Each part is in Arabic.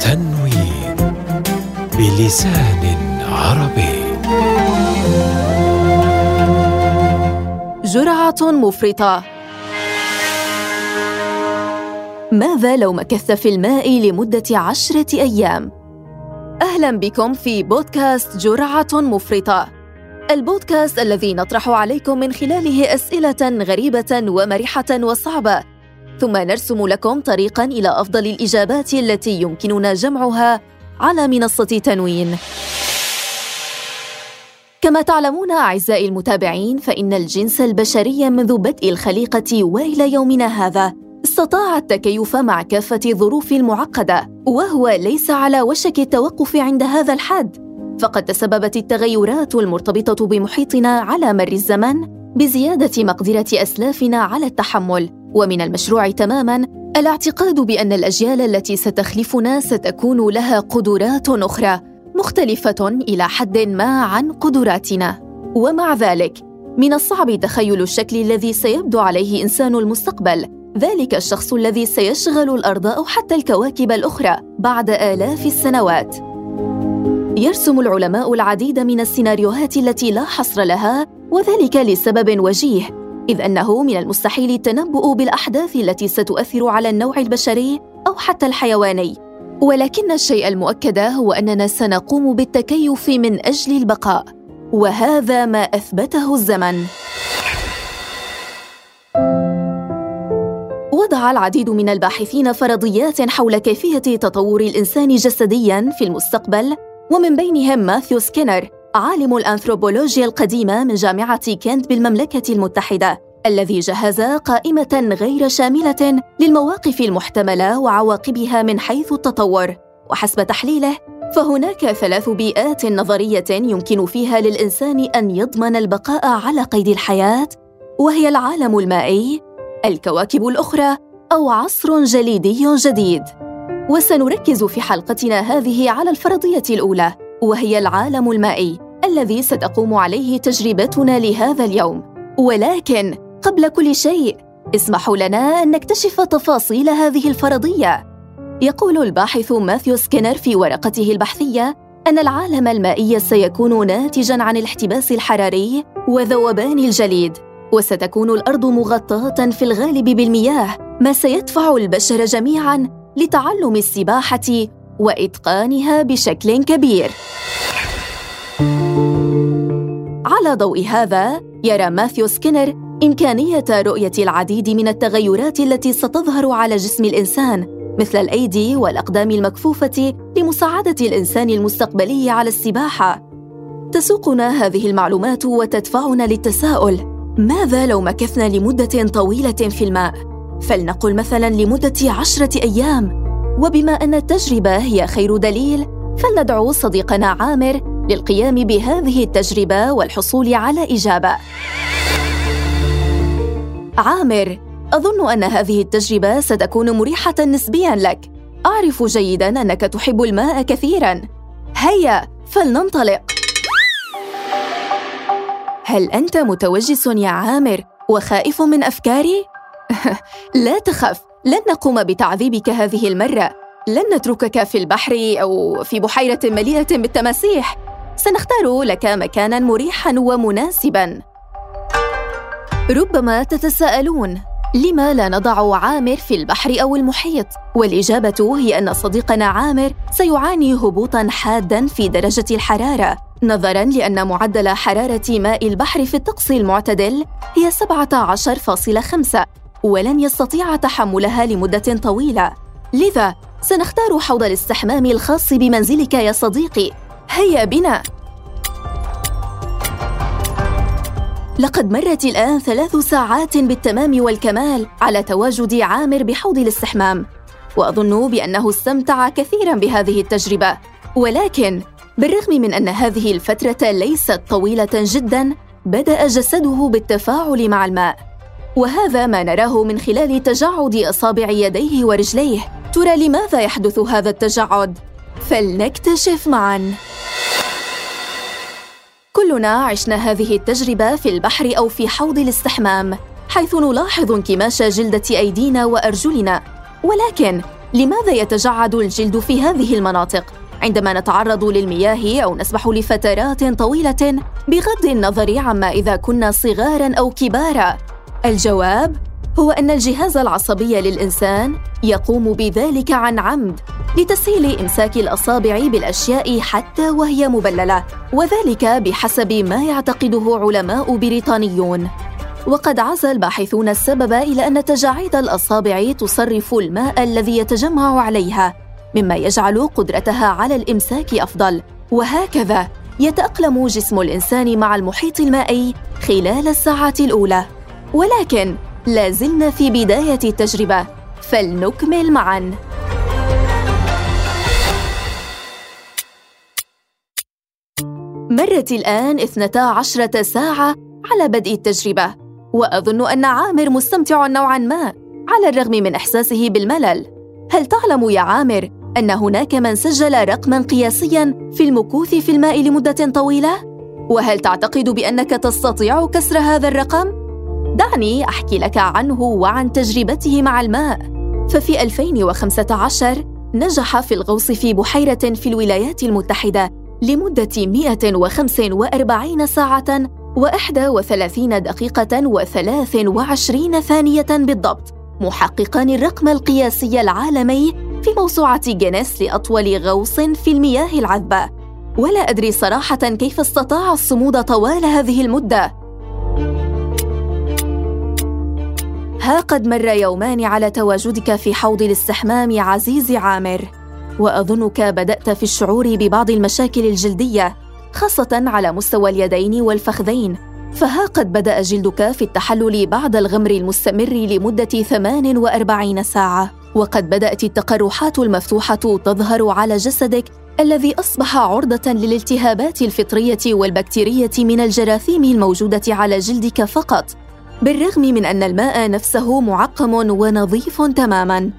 تنوين بلسان عربي. جرعة مفرطة. ماذا لو مكثت في الماء لمدة 10 أيام؟ أهلا بكم في بودكاست جرعة مفرطة، البودكاست الذي نطرح عليكم من خلاله أسئلة غريبة ومرحة وصعبة، ثم نرسم لكم طريقاً إلى أفضل الإجابات التي يمكننا جمعها على منصة تنوين. كما تعلمون أعزائي المتابعين، فإن الجنس البشري منذ بدء الخليقة وإلى يومنا هذا استطاع التكيف مع كافة الظروف المعقدة، وهو ليس على وشك التوقف عند هذا الحد، فقد تسببت التغيرات المرتبطة بمحيطنا على مر الزمن بزيادة مقدرة أسلافنا على التحمل، ومن المشروع تماماً الاعتقاد بأن الأجيال التي ستخلفنا ستكون لها قدرات أخرى مختلفة إلى حد ما عن قدراتنا، ومع ذلك من الصعب تخيل الشكل الذي سيبدو عليه إنسان المستقبل، ذلك الشخص الذي سيشغل الأرض أو حتى الكواكب الأخرى بعد آلاف السنوات. يرسم العلماء العديد من السيناريوهات التي لا حصر لها، وذلك لسبب وجيه، إذ أنه من المستحيل التنبؤ بالأحداث التي ستؤثر على النوع البشري أو حتى الحيواني، ولكن الشيء المؤكد هو أننا سنقوم بالتكيف من أجل البقاء، وهذا ما أثبته الزمن. وضع العديد من الباحثين فرضيات حول كيفية تطور الإنسان جسدياً في المستقبل، ومن بينهم ماثيو سكينر، عالم الأنثروبولوجيا القديمة من جامعة كينت بالمملكة المتحدة، الذي جهز قائمة غير شاملة للمواقف المحتملة وعواقبها من حيث التطور. وحسب تحليله، فهناك 3 بيئات نظرية يمكن فيها للإنسان أن يضمن البقاء على قيد الحياة، وهي العالم المائي، الكواكب الأخرى، أو عصر جليدي جديد. وسنركز في حلقتنا هذه على الفرضية الأولى، وهي العالم المائي الذي ستقوم عليه تجربتنا لهذا اليوم، ولكن قبل كل شيء اسمحوا لنا أن نكتشف تفاصيل هذه الفرضية. يقول الباحث ماثيو سكينر في ورقته البحثية أن العالم المائي سيكون ناتجاً عن الاحتباس الحراري وذوبان الجليد، وستكون الأرض مغطاة في الغالب بالمياه، ما سيدفع البشر جميعاً لتعلم السباحة وإتقانها بشكل كبير. على ضوء هذا، يرى ماثيو سكينر إمكانية رؤية العديد من التغيرات التي ستظهر على جسم الإنسان، مثل الأيدي والأقدام المكفوفة، لمساعدة الإنسان المستقبلي على السباحة. تسوقنا هذه المعلومات وتدفعنا للتساؤل: ماذا لو مكثنا لمدة طويلة في الماء؟ فلنقل مثلاً لمدة 10 أيام، وبما أن التجربة هي خير دليل، فلندعو صديقنا عامر للقيام بهذه التجربة والحصول على إجابة. عامر، أظن أن هذه التجربة ستكون مريحة نسبياً لك، أعرف جيداً أنك تحب الماء كثيراً، هيا فلننطلق. هل أنت متوجس يا عامر وخائف من أفكاري؟ لا تخف، لن نقوم بتعذيبك هذه المرة، لن نتركك في البحر أو في بحيرة مليئة بالتماسيح، سنختار لك مكاناً مريحاً ومناسباً. ربما تتساءلون لما لا نضع عامر في البحر أو المحيط، والإجابة هي أن صديقنا عامر سيعاني هبوطاً حاداً في درجة الحرارة، نظراً لأن معدل حرارة ماء البحر في الطقس المعتدل هي 17.5، ولن يستطيع تحملها لمدة طويلة، لذا سنختار حوض الاستحمام الخاص بمنزلك يا صديقي، هيا بنا. لقد مرت الآن 3 ساعات بالتمام والكمال على تواجد عامر بحوض الاستحمام، وأظن بأنه استمتع كثيراً بهذه التجربة، ولكن بالرغم من أن هذه الفترة ليست طويلة جداً، بدأ جسده بالتفاعل مع الماء، وهذا ما نراه من خلال تجعد أصابع يديه ورجليه. ترى لماذا يحدث هذا التجعد؟ فلنكتشف معاً. كلنا عشنا هذه التجربة في البحر أو في حوض الاستحمام، حيث نلاحظ انكماش جلدة أيدينا وأرجلنا. ولكن لماذا يتجعد الجلد في هذه المناطق؟ عندما نتعرض للمياه أو نسبح لفترات طويلة بغض النظر عما إذا كنا صغاراً أو كباراً؟ الجواب هو أن الجهاز العصبي للإنسان يقوم بذلك عن عمد لتسهيل إمساك الأصابع بالأشياء حتى وهي مبللة، وذلك بحسب ما يعتقده علماء بريطانيون. وقد عزى الباحثون السبب إلى أن تجاعيد الأصابع تصرف الماء الذي يتجمع عليها، مما يجعل قدرتها على الإمساك أفضل. وهكذا يتأقلم جسم الإنسان مع المحيط المائي خلال الساعات الأولى. ولكن لازلنا في بداية التجربة، فلنكمل معاً. مرت الآن 12 ساعة على بدء التجربة، وأظن أن عامر مستمتع نوعاً ما على الرغم من إحساسه بالملل. هل تعلم يا عامر أن هناك من سجل رقماً قياسياً في المكوث في الماء لمدة طويلة؟ وهل تعتقد بأنك تستطيع كسر هذا الرقم؟ دعني أحكي لك عنه وعن تجربته مع الماء. ففي 2015 نجح في الغوص في بحيرة في الولايات المتحدة لمدة 145 ساعة و31 دقيقة و23 ثانية بالضبط، محققاً الرقم القياسي العالمي في موسوعة جينيس لأطول غوص في المياه العذبة. ولا أدري صراحة كيف استطاع الصمود طوال هذه المدة. ها قد مر يومان على تواجدك في حوض الاستحمام عزيزي عامر، وأظنك بدأت في الشعور ببعض المشاكل الجلدية، خاصة على مستوى اليدين والفخذين. فها قد بدأ جلدك في التحلل بعد الغمر المستمر لمدة 48 ساعة، وقد بدأت التقرحات المفتوحة تظهر على جسدك الذي أصبح عرضة للالتهابات الفطرية والبكتيرية من الجراثيم الموجودة على جلدك فقط، بالرغم من أن الماء نفسه معقم ونظيف تماماً.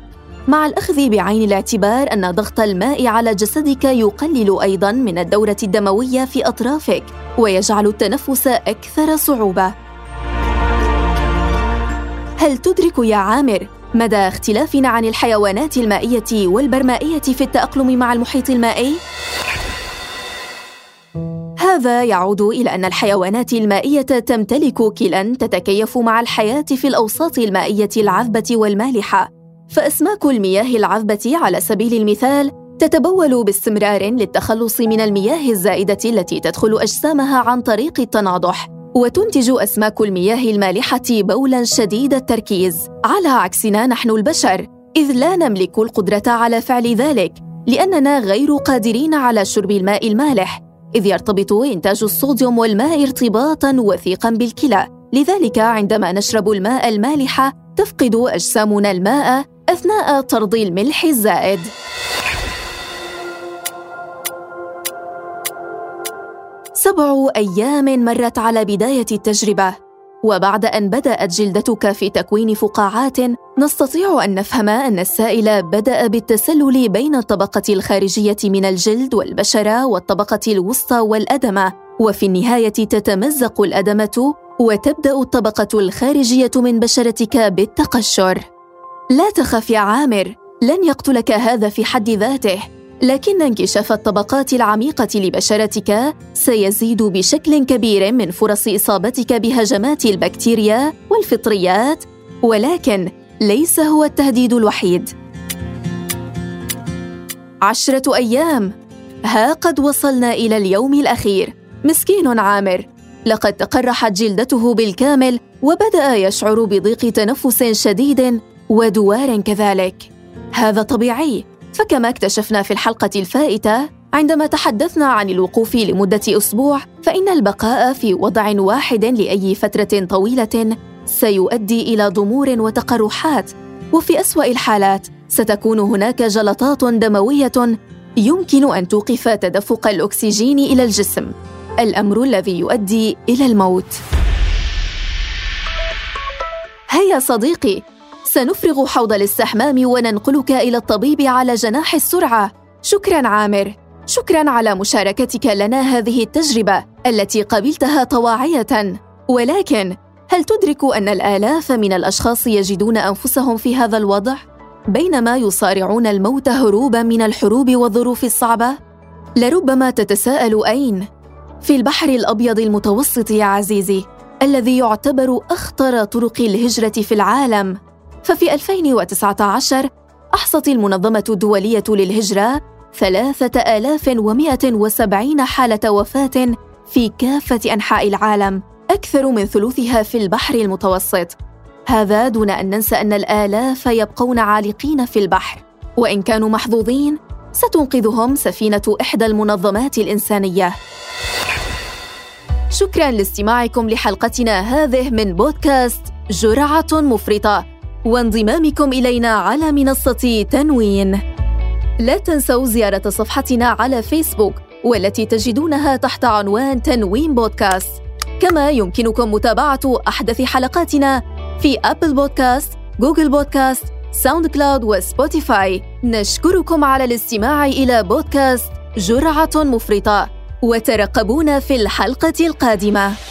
مع الأخذ بعين الاعتبار أن ضغط الماء على جسدك يقلل أيضاً من الدورة الدموية في أطرافك، ويجعل التنفس أكثر صعوبة. هل تدرك يا عامر مدى اختلافنا عن الحيوانات المائية والبرمائية في التأقلم مع المحيط المائي؟ هذا يعود إلى أن الحيوانات المائية تمتلك كلى تتكيف مع الحياة في الأوساط المائية العذبة والمالحة. فأسماك المياه العذبة على سبيل المثال تتبول باستمرار للتخلص من المياه الزائدة التي تدخل أجسامها عن طريق التناضح، وتنتج أسماك المياه المالحة بولاً شديد التركيز، على عكسنا نحن البشر، إذ لا نملك القدرة على فعل ذلك لأننا غير قادرين على شرب الماء المالح، إذ يرتبط إنتاج الصوديوم والماء ارتباطاً وثيقاً بالكلى. لذلك عندما نشرب الماء المالح تفقد أجسامنا الماء أثناء طرد الملح الزائد. سبع أيام مرت على بداية التجربة، وبعد أن بدأت جلدتك في تكوين فقاعات، نستطيع أن نفهم أن السائل بدأ بالتسلل بين الطبقة الخارجية من الجلد والبشرة والطبقة الوسطى والأدمة، وفي النهاية تتمزق الأدمة وتبدأ الطبقة الخارجية من بشرتك بالتقشر. لا تخف يا عامر، لن يقتلك هذا في حد ذاته، لكن انكشاف الطبقات العميقة لبشرتك سيزيد بشكل كبير من فرص إصابتك بهجمات البكتيريا والفطريات. ولكن ليس هو التهديد الوحيد. 10 أيام. ها قد وصلنا إلى اليوم الأخير. مسكين عامر، لقد تقرحت جلدته بالكامل وبدأ يشعر بضيق تنفس شديد ودوار كذلك. هذا طبيعي، فكما اكتشفنا في الحلقة الفائتة عندما تحدثنا عن الوقوف لمدة أسبوع، فإن البقاء في وضع واحد لأي فترة طويلة سيؤدي إلى ضمور وتقرحات، وفي أسوأ الحالات ستكون هناك جلطات دموية يمكن أن توقف تدفق الأكسجين إلى الجسم، الأمر الذي يؤدي إلى الموت. هيا صديقي، سنفرغ حوض الاستحمام وننقلك إلى الطبيب على جناح السرعة. شكراً عامر، شكراً على مشاركتك لنا هذه التجربة التي قبلتها طواعية، ولكن هل تدرك أن الآلاف من الأشخاص يجدون أنفسهم في هذا الوضع؟ بينما يصارعون الموت هروباً من الحروب والظروف الصعبة؟ لربما تتساءل أين؟ في البحر الأبيض المتوسط يا عزيزي، الذي يعتبر أخطر طرق الهجرة في العالم. ففي 2019 أحصت المنظمة الدولية للهجرة 3170 حالة وفاة في كافة أنحاء العالم، أكثر من ثلثها في البحر المتوسط. هذا دون أن ننسى أن الآلاف يبقون عالقين في البحر، وإن كانوا محظوظين ستنقذهم سفينة إحدى المنظمات الإنسانية. شكراً لاستماعكم لحلقتنا هذه من بودكاست جرعة مفرطة، وانضمامكم إلينا على منصة تنوين. لا تنسوا زيارة صفحتنا على فيسبوك، والتي تجدونها تحت عنوان تنوين بودكاست. كما يمكنكم متابعة أحدث حلقاتنا في أبل بودكاست، جوجل بودكاست، ساوند كلاود وسبوتيفاي. نشكركم على الاستماع إلى بودكاست جرعة مفرطة، وترقبونا في الحلقة القادمة.